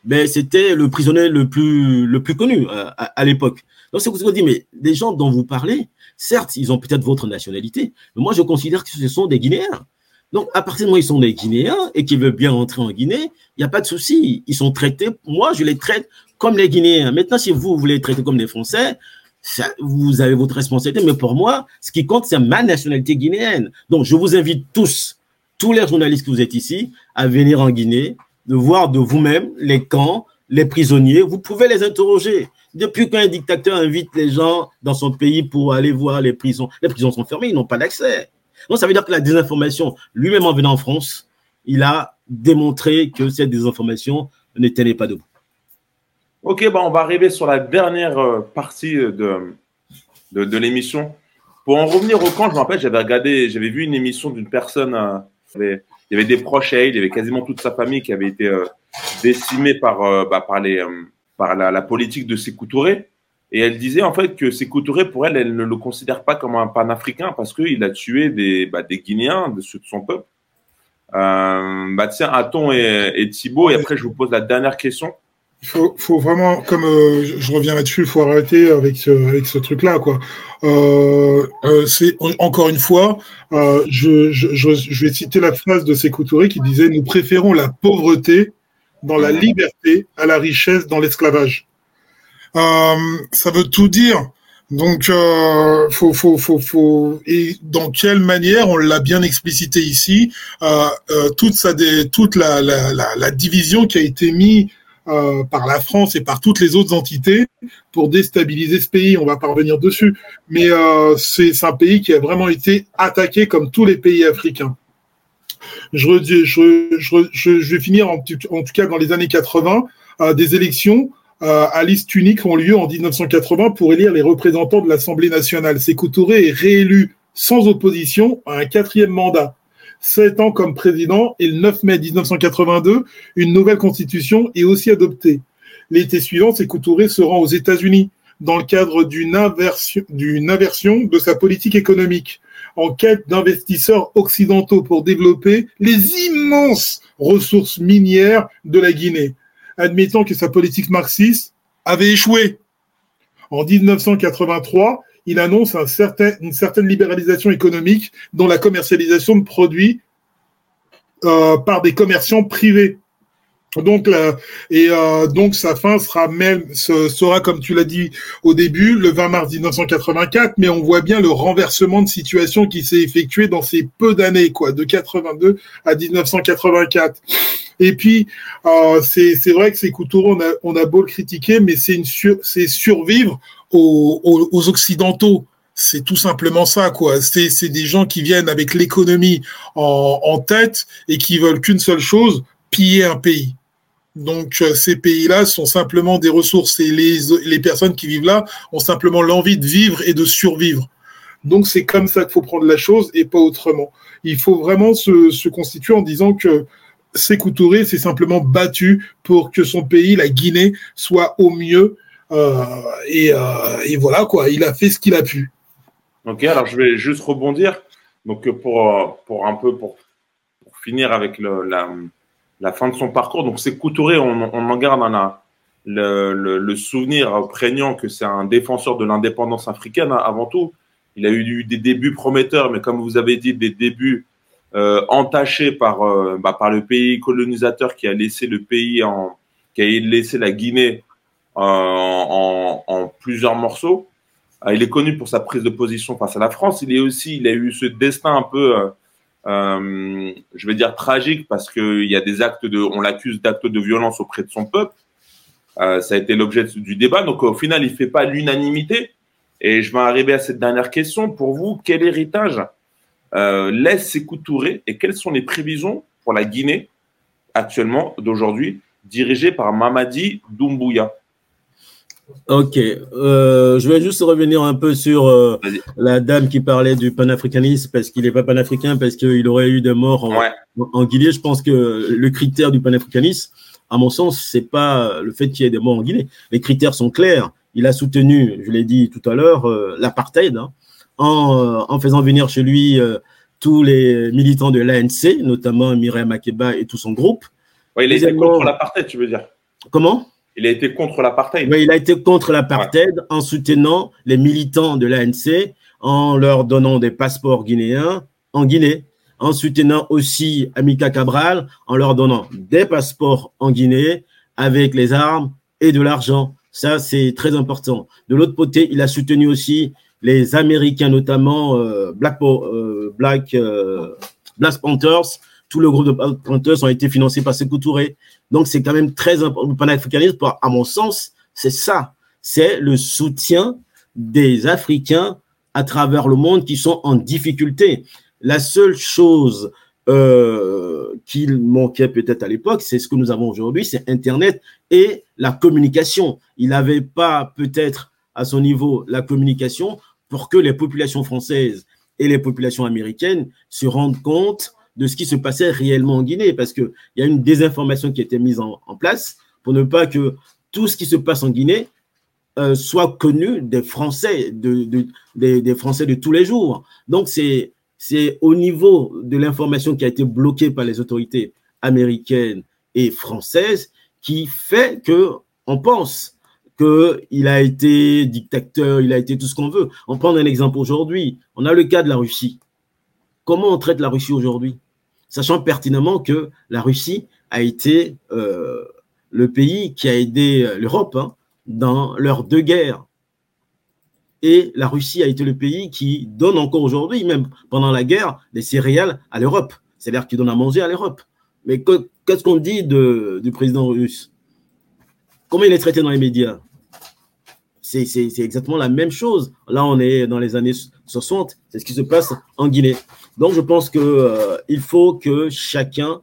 Mais c'était le prisonnier le plus, le plus connu à, à, à l'époque. Donc, c'est ce que je dis, mais les gens dont vous parlez, certes, ils ont peut-être votre nationalité, mais moi, je considère que ce sont des Guinéens. Donc, à partir du moment où ils sont des Guinéens et qu'ils veulent bien rentrer en Guinée, il n'y a pas de souci. Ils sont traités, moi, je les traite comme les Guinéens. Maintenant, si vous voulez les traiter comme des Français, ça, vous avez votre responsabilité. Mais pour moi, ce qui compte, c'est ma nationalité guinéenne. Donc, je vous invite tous, tous les journalistes que vous êtes ici, à venir en Guinée, de voir de vous-même les camps, les prisonniers. Vous pouvez les interroger. Depuis qu'un dictateur invite les gens dans son pays pour aller voir les prisons, les prisons sont fermées, ils n'ont pas d'accès. Donc, ça veut dire que la désinformation, lui-même en venant en France, il a démontré que cette désinformation ne tenait pas debout. Ok, bah on va arriver sur la dernière partie de, de, de l'émission. Pour en revenir au camp, je me rappelle, j'avais regardé, j'avais vu une émission d'une personne, euh, il, y avait, il y avait des proches à elle, il y avait quasiment toute sa famille qui avait été euh, décimée par, euh, bah, par, les, euh, par la, la politique de Sékou Touré. Et elle disait en fait que Sékou Touré, pour elle, elle ne le considère pas comme un panafricain parce qu'il a tué des, bah, des Guinéens, de ceux de son peuple. Euh, bah, tiens, Aton et, et Thibaut, et après je vous pose la dernière question. Il faut, faut vraiment, comme euh, je, je reviens là-dessus, il faut arrêter avec ce, avec ce truc-là, quoi. Euh, euh, c'est, encore une fois, euh, je, je, je, je vais citer la phrase de Sékou Touré qui disait « Nous préférons la pauvreté dans la liberté à la richesse dans l'esclavage ». Euh, ça veut tout dire. Donc, euh, faut, faut, faut, faut. Et dans quelle manière, on l'a bien explicité ici, euh, euh, toute ça, des, toute la, la, la, la division qui a été mise euh, par la France et par toutes les autres entités pour déstabiliser ce pays. On va pas revenir dessus, mais euh, c'est, c'est un pays qui a vraiment été attaqué comme tous les pays africains. Je, je, je, je, je vais finir en, en tout cas dans les années quatre-vingts, euh, des élections. Euh, à liste unique ont lieu en dix-neuf cent quatre-vingts pour élire les représentants de l'Assemblée nationale. Sékou Touré est réélu sans opposition à un quatrième mandat. Sept ans comme président et le neuf mai dix-neuf cent quatre-vingt-deux, une nouvelle constitution est aussi adoptée. L'été suivant, Sékou Touré se rend aux États-Unis dans le cadre d'une inversion, d'une inversion de sa politique économique, en quête d'investisseurs occidentaux pour développer les immenses ressources minières de la Guinée. Admettant que sa politique marxiste avait échoué. En dix-neuf cent quatre-vingt-trois, il annonce un certain, une certaine libéralisation économique dont la commercialisation de produits euh, par des commerçants privés. Donc, la, et euh, donc sa fin sera même sera comme tu l'as dit au début, le vingt mars dix-neuf cent quatre-vingt-quatre. Mais on voit bien le renversement de situation qui s'est effectué dans ces peu d'années, quoi, de quatre-vingt-deux à dix-neuf cent quatre-vingt-quatre. Et puis euh, c'est c'est vrai que Sékou Touré, on a on a beau le critiquer, mais c'est une sur, c'est survivre aux, aux, aux occidentaux. C'est tout simplement ça, quoi. C'est, c'est des gens qui viennent avec l'économie en, en tête et qui veulent qu'une seule chose, piller un pays. Donc euh, ces pays-là sont simplement des ressources et les les personnes qui vivent là ont simplement l'envie de vivre et de survivre. Donc c'est comme ça qu'il faut prendre la chose et pas autrement. Il faut vraiment se se constituer en disant que Sékou Touré s'est simplement battu pour que son pays, la Guinée, soit au mieux. Euh, et, euh, et voilà, quoi, il a fait ce qu'il a pu. Ok, alors je vais juste rebondir. Donc, pour, pour un peu, pour, pour finir avec le, la, la fin de son parcours. Donc, Sékou Touré, on, on en garde la, le, le, le souvenir prégnant que c'est un défenseur de l'indépendance africaine, hein, avant tout. Il a eu des débuts prometteurs, mais comme vous avez dit, des débuts Euh, entaché par euh, bah, par le pays colonisateur qui a laissé le pays en qui a laissé la Guinée euh, en, en plusieurs morceaux. Euh, il est connu pour sa prise de position face à la France. Il est aussi il a eu ce destin un peu euh, euh, je vais dire tragique parce que il y a des actes de on l'accuse d'actes de violence auprès de son peuple. Euh, ça a été l'objet du débat. Donc au final il fait pas l'unanimité Et je vais arriver à cette dernière question. Pour vous, quel héritage euh, laisse Sékou Touré et quelles sont les prévisions pour la Guinée actuellement, d'aujourd'hui, dirigée par Mamadou Doumbouya? Ok, euh, je vais juste revenir un peu sur euh, la dame qui parlait du panafricanisme, parce qu'il n'est pas panafricain, parce qu'il aurait eu des morts en, ouais. en Guinée. Je pense que le critère du panafricanisme, à mon sens, c'est pas le fait qu'il y ait des morts en Guinée. Les critères sont clairs. Il a soutenu, je l'ai dit tout à l'heure, euh, l'apartheid hein, en, en faisant venir chez lui euh, tous les militants de l'A N C, notamment Mireille Makeba et tout son groupe. Ouais, il a été contre l'apartheid, tu veux dire? Comment? Il a été contre l'apartheid. Oui, il a été contre l'apartheid ouais. en soutenant les militants de l'A N C, en leur donnant des passeports guinéens en Guinée, en soutenant aussi Amílcar Cabral, en leur donnant des passeports en Guinée avec les armes et de l'argent. Ça, c'est très important. De l'autre côté, il a soutenu aussi les Américains, notamment euh, Black, euh, Black, euh, Black Panthers. Tout le groupe de Black Panthers ont été financés par Sékou Touré. Donc, c'est quand même très important. Le panafricanisme, à mon sens, c'est ça. C'est le soutien des Africains à travers le monde qui sont en difficulté. La seule chose euh, qu'il manquait peut-être à l'époque, c'est ce que nous avons aujourd'hui, c'est Internet et la communication. Il n'avait pas peut-être à son niveau la communication pour que les populations françaises et les populations américaines se rendent compte de ce qui se passait réellement en Guinée, parce qu'il y a une désinformation qui a été mise en, en place pour ne pas que tout ce qui se passe en Guinée euh, soit connu des Français, de, de, des, des Français de tous les jours. Donc, c'est, c'est au niveau de l'information qui a été bloquée par les autorités américaines et françaises qui fait qu'on pense qu'il a été dictateur, il a été tout ce qu'on veut. On prend un exemple aujourd'hui, on a le cas de la Russie. Comment on traite la Russie aujourd'hui? Sachant pertinemment que la Russie a été euh, le pays qui a aidé l'Europe hein, dans leurs deux guerres. Et la Russie a été le pays qui donne encore aujourd'hui, même pendant la guerre, des céréales à l'Europe. C'est-à-dire qu'ils donnent à manger à l'Europe. Mais que, qu'est-ce qu'on dit de, du président russe? Comment il est traité dans les médias? C'est, c'est, c'est exactement la même chose. Là, on est dans les années soixante. C'est ce qui se passe en Guinée. Donc, je pense qu'il euh, faut que chacun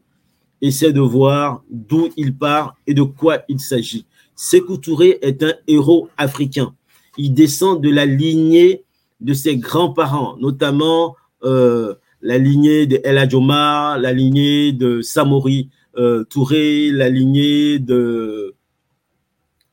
essaie de voir d'où il part et de quoi il s'agit. Sékou Touré est un héros africain. Il descend de la lignée de ses grands-parents, notamment euh, la lignée de El Hadj Omar, la lignée de Samori euh, Touré, la lignée de...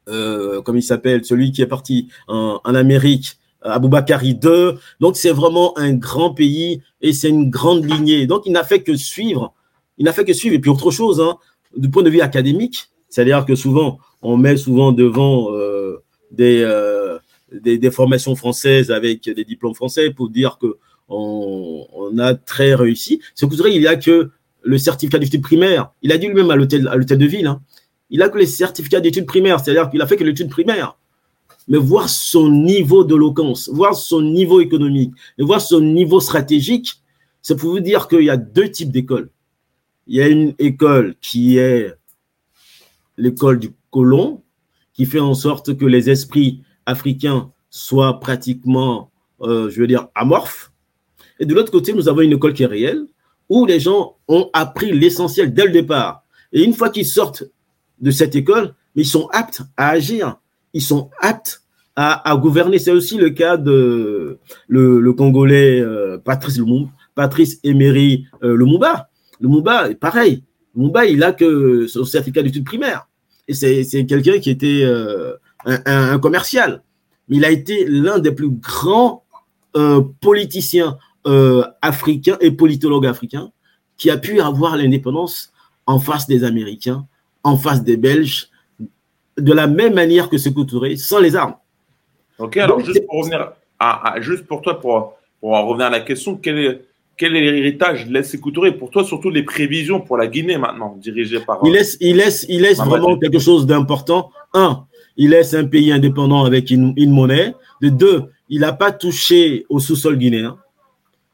Euh, comme il s'appelle, celui qui est parti en, en Amérique, Aboubacari deux. Donc, c'est vraiment un grand pays et c'est une grande lignée. Donc, il n'a fait que suivre. Il n'a fait que suivre. Et puis, autre chose, hein, du point de vue académique, c'est-à-dire que souvent, on met souvent devant euh, des, euh, des, des formations françaises avec des diplômes français pour dire qu'on on a très réussi. C'est que, il n'y a que le certificat d'études primaires. Il a dit lui-même à l'hôtel, à l'hôtel de ville, hein, il a que les certificats d'études primaires, c'est-à-dire qu'il a fait que l'étude primaire. Mais voir son niveau d'éloquence, voir son niveau économique, et voir son niveau stratégique, c'est pour vous dire qu'il y a deux types d'écoles. Il y a une école qui est l'école du colon, qui fait en sorte que les esprits africains soient pratiquement, euh, je veux dire, amorphes. Et de l'autre côté, nous avons une école qui est réelle, où les gens ont appris l'essentiel dès le départ. Et une fois qu'ils sortent de cette école, mais ils sont aptes à agir, ils sont aptes à, à gouverner. C'est aussi le cas de le, le Congolais euh, Patrice, Lumumba, Patrice Emery euh, Lumumba. Lumumba, pareil. Lumumba, il a que son certificat d'études primaires. Et c'est, c'est quelqu'un qui était euh, un, un, un commercial. Il a été l'un des plus grands euh, politiciens euh, africains et politologues africains qui a pu avoir l'indépendance en face des Américains, en face des Belges, de la même manière que Sékou Touré, sans les armes. Ok, alors donc, juste, pour revenir à, à, juste pour toi, pour, pour en revenir à la question, quel est, quel est l'héritage de laisse Sékou Touré? Pour toi, surtout les prévisions pour la Guinée maintenant, dirigée par… Il laisse, il laisse, il laisse vraiment quelque chose d'important. Un, il laisse un pays indépendant avec une, une monnaie. De deux, il n'a pas touché au sous-sol guinéen.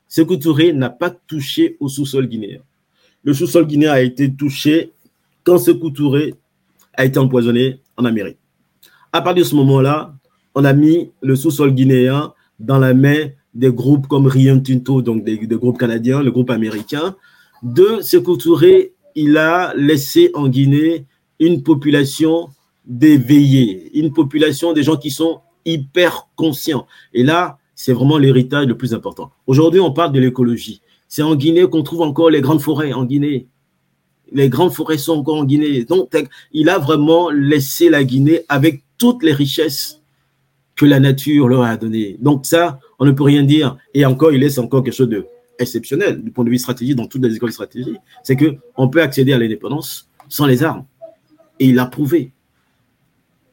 Sékou Touré n'a pas touché au sous-sol guinéen. Le sous-sol guinéen a été touché quand Sékou Touré a été empoisonné en Amérique. À partir de ce moment-là, on a mis le sous-sol guinéen dans la main des groupes comme Rio Tinto, donc des, des groupes canadiens, le groupe américain. De Sékou Touré, il a laissé en Guinée une population d'éveillés, une population des gens qui sont hyper conscients. Et là, c'est vraiment l'héritage le plus important. Aujourd'hui, on parle de l'écologie. C'est en Guinée qu'on trouve encore les grandes forêts en Guinée. Les grandes forêts sont encore en Guinée. Donc, il a vraiment laissé la Guinée avec toutes les richesses que la nature leur a données. Donc ça, on ne peut rien dire. Et encore, il laisse encore quelque chose d'exceptionnel du point de vue stratégique dans toutes les écoles stratégiques. C'est qu'on peut accéder à l'indépendance sans les armes. Et il l'a prouvé.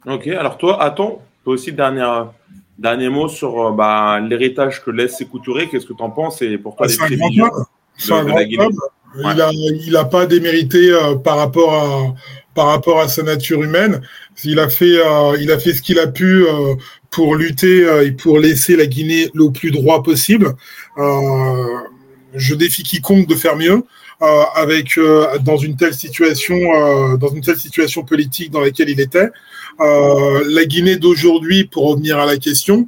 Ok, alors toi, Aton, toi aussi, dernière, dernier mot sur bah, l'héritage que laisse Sékou Touré. Qu'est-ce que tu en penses et pourquoi ah, les privilèges de, de la Guinée homme. Il n'a ouais. pas démérité euh, par, rapport à, par rapport à sa nature humaine. Il a fait, euh, il a fait ce qu'il a pu euh, pour lutter euh, et pour laisser la Guinée le plus droit possible. Euh, je défie quiconque de faire mieux. Euh, avec euh, dans une telle situation, euh, dans une telle situation politique dans laquelle il était, euh, la Guinée d'aujourd'hui, pour revenir à la question,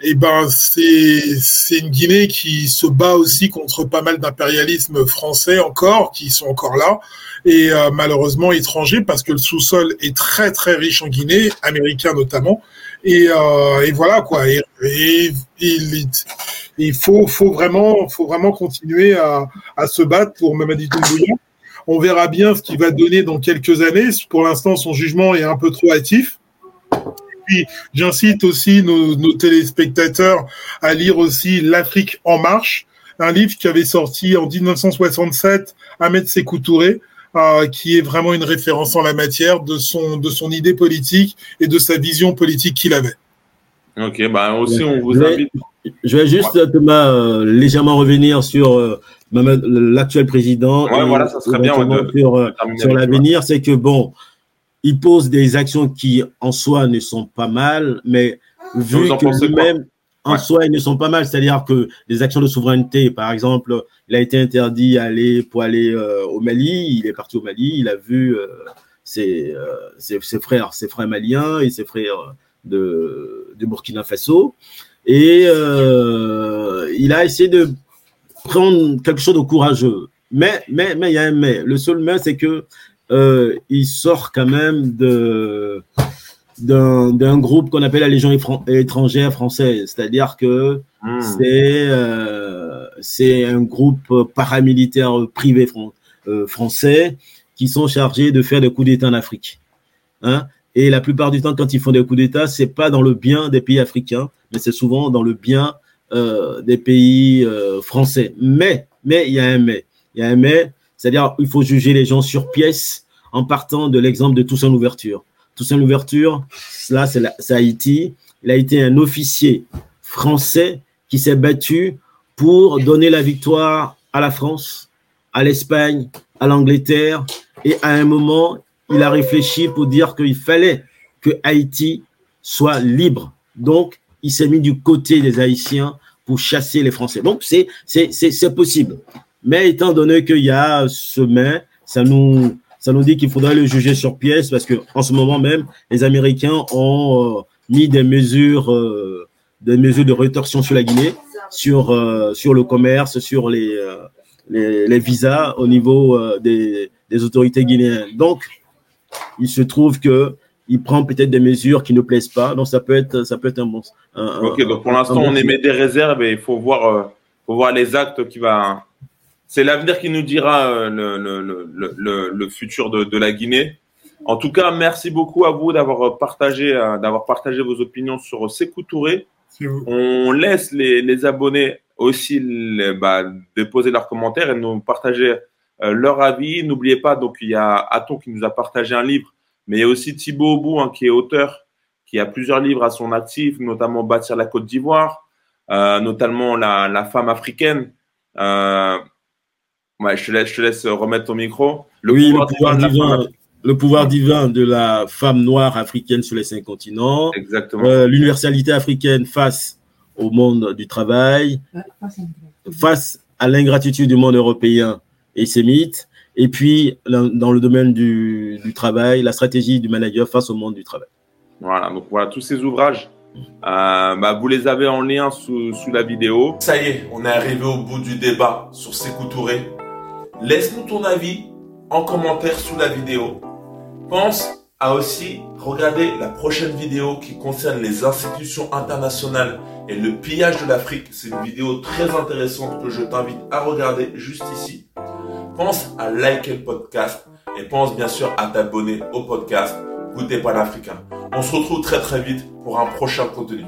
et eh ben c'est c'est une Guinée qui se bat aussi contre pas mal d'impérialisme français encore, qui sont encore là et euh, malheureusement étrangers parce que le sous-sol est très très riche en Guinée, américain notamment. Et, euh, et voilà quoi. Et il faut, faut vraiment, faut vraiment continuer à, à se battre pour Mamadou Doumbouya. On verra bien ce qu'il va donner dans quelques années. Pour l'instant, son jugement est un peu trop hâtif. Puis, j'incite aussi nos, nos téléspectateurs à lire aussi L'Afrique en marche, un livre qui avait sorti en dix-neuf cent soixante-sept Ahmed Sékou Touré. Euh, qui est vraiment une référence en la matière de son, de son idée politique et de sa vision politique qu'il avait. Ok, bah aussi on vous invite. Je vais, je vais juste, ouais. Thomas, euh, légèrement revenir sur euh, l'actuel président. Ouais, et, voilà, ça serait bien. Ouais, de, sur, euh, sur l'avenir, c'est que bon, il pose des actions qui en soi ne sont pas mal, mais vu vous que lui-même. En ouais. soi, ils ne sont pas mal, c'est-à-dire que les actions de souveraineté, par exemple, il a été interdit d'aller pour aller euh, au Mali, il est parti au Mali, il a vu euh, ses, euh, ses, ses frères, ses frères maliens et ses frères de, de Burkina Faso, et euh, il a essayé de prendre quelque chose de courageux. Mais, mais, mais, il y a un mais. Le seul mais, c'est que euh, il sort quand même de. D'un, d'un groupe qu'on appelle la Légion Étrangère Française, c'est-à-dire que mmh. c'est, euh, c'est un groupe paramilitaire privé fran- euh, français qui sont chargés de faire des coups d'État en Afrique. Hein? Et la plupart du temps, quand ils font des coups d'État, c'est pas dans le bien des pays africains, mais c'est souvent dans le bien euh, des pays euh, français. Mais, mais il y a un mais, il y a un mais, c'est-à-dire il faut juger les gens sur pièce en partant de l'exemple de Toussaint L'Ouverture. Toussaint L'Ouverture, là, c'est, la, c'est Haïti. Il a été un officier français qui s'est battu pour donner la victoire à la France, à l'Espagne, à l'Angleterre. Et à un moment, il a réfléchi pour dire qu'il fallait que Haïti soit libre. Donc, il s'est mis du côté des Haïtiens pour chasser les Français. Donc, c'est, c'est, c'est, c'est possible. Mais étant donné qu'il y a ce mais, ça nous... Ça nous dit qu'il faudrait le juger sur pièce parce qu'en ce moment même, les Américains ont euh, mis des mesures, euh, des mesures de rétorsion sur la Guinée, sur, euh, sur le commerce, sur les, euh, les, les visas au niveau euh, des, des autorités guinéennes. Donc, il se trouve qu'il prend peut-être des mesures qui ne plaisent pas. Donc, ça peut être, ça peut être un bon… Un, ok, donc pour l'instant, bon on émet des réserves et il faut voir, euh, faut voir les actes qui va… C'est l'avenir qui nous dira le, le, le, le, le futur de, de la Guinée. En tout cas, merci beaucoup à vous d'avoir partagé, d'avoir partagé vos opinions sur Sékou Touré. On laisse les, les abonnés aussi les, bah, déposer leurs commentaires et nous partager euh, leur avis. N'oubliez pas, donc il y a Aton qui nous a partagé un livre, mais il y a aussi Thibaut Obou hein, qui est auteur, qui a plusieurs livres à son actif, notamment Bâtir la Côte d'Ivoire, euh, notamment la, la femme africaine. Euh, Ouais, je te laisse, je te laisse remettre ton micro. Le oui, pouvoir le, pouvoir divin, divin, le pouvoir divin de la femme noire africaine sur les cinq continents. Exactement. Euh, l'universalité africaine face au monde du travail, face à l'ingratitude du monde européen et ses mythes. Et puis, dans le domaine du, du travail, la stratégie du manager face au monde du travail. Voilà, donc voilà tous ces ouvrages Euh, bah, vous les avez en lien sous, sous la vidéo. Ça y est, on est arrivé au bout du débat sur Sékou Touré. Laisse-nous ton avis en commentaire sous la vidéo. Pense à aussi regarder la prochaine vidéo qui concerne les institutions internationales et le pillage de l'Afrique. C'est une vidéo très intéressante que je t'invite à regarder juste ici. Pense à liker le podcast et pense bien sûr à t'abonner au podcast Goûter Panafricain. On se retrouve très très vite pour un prochain contenu.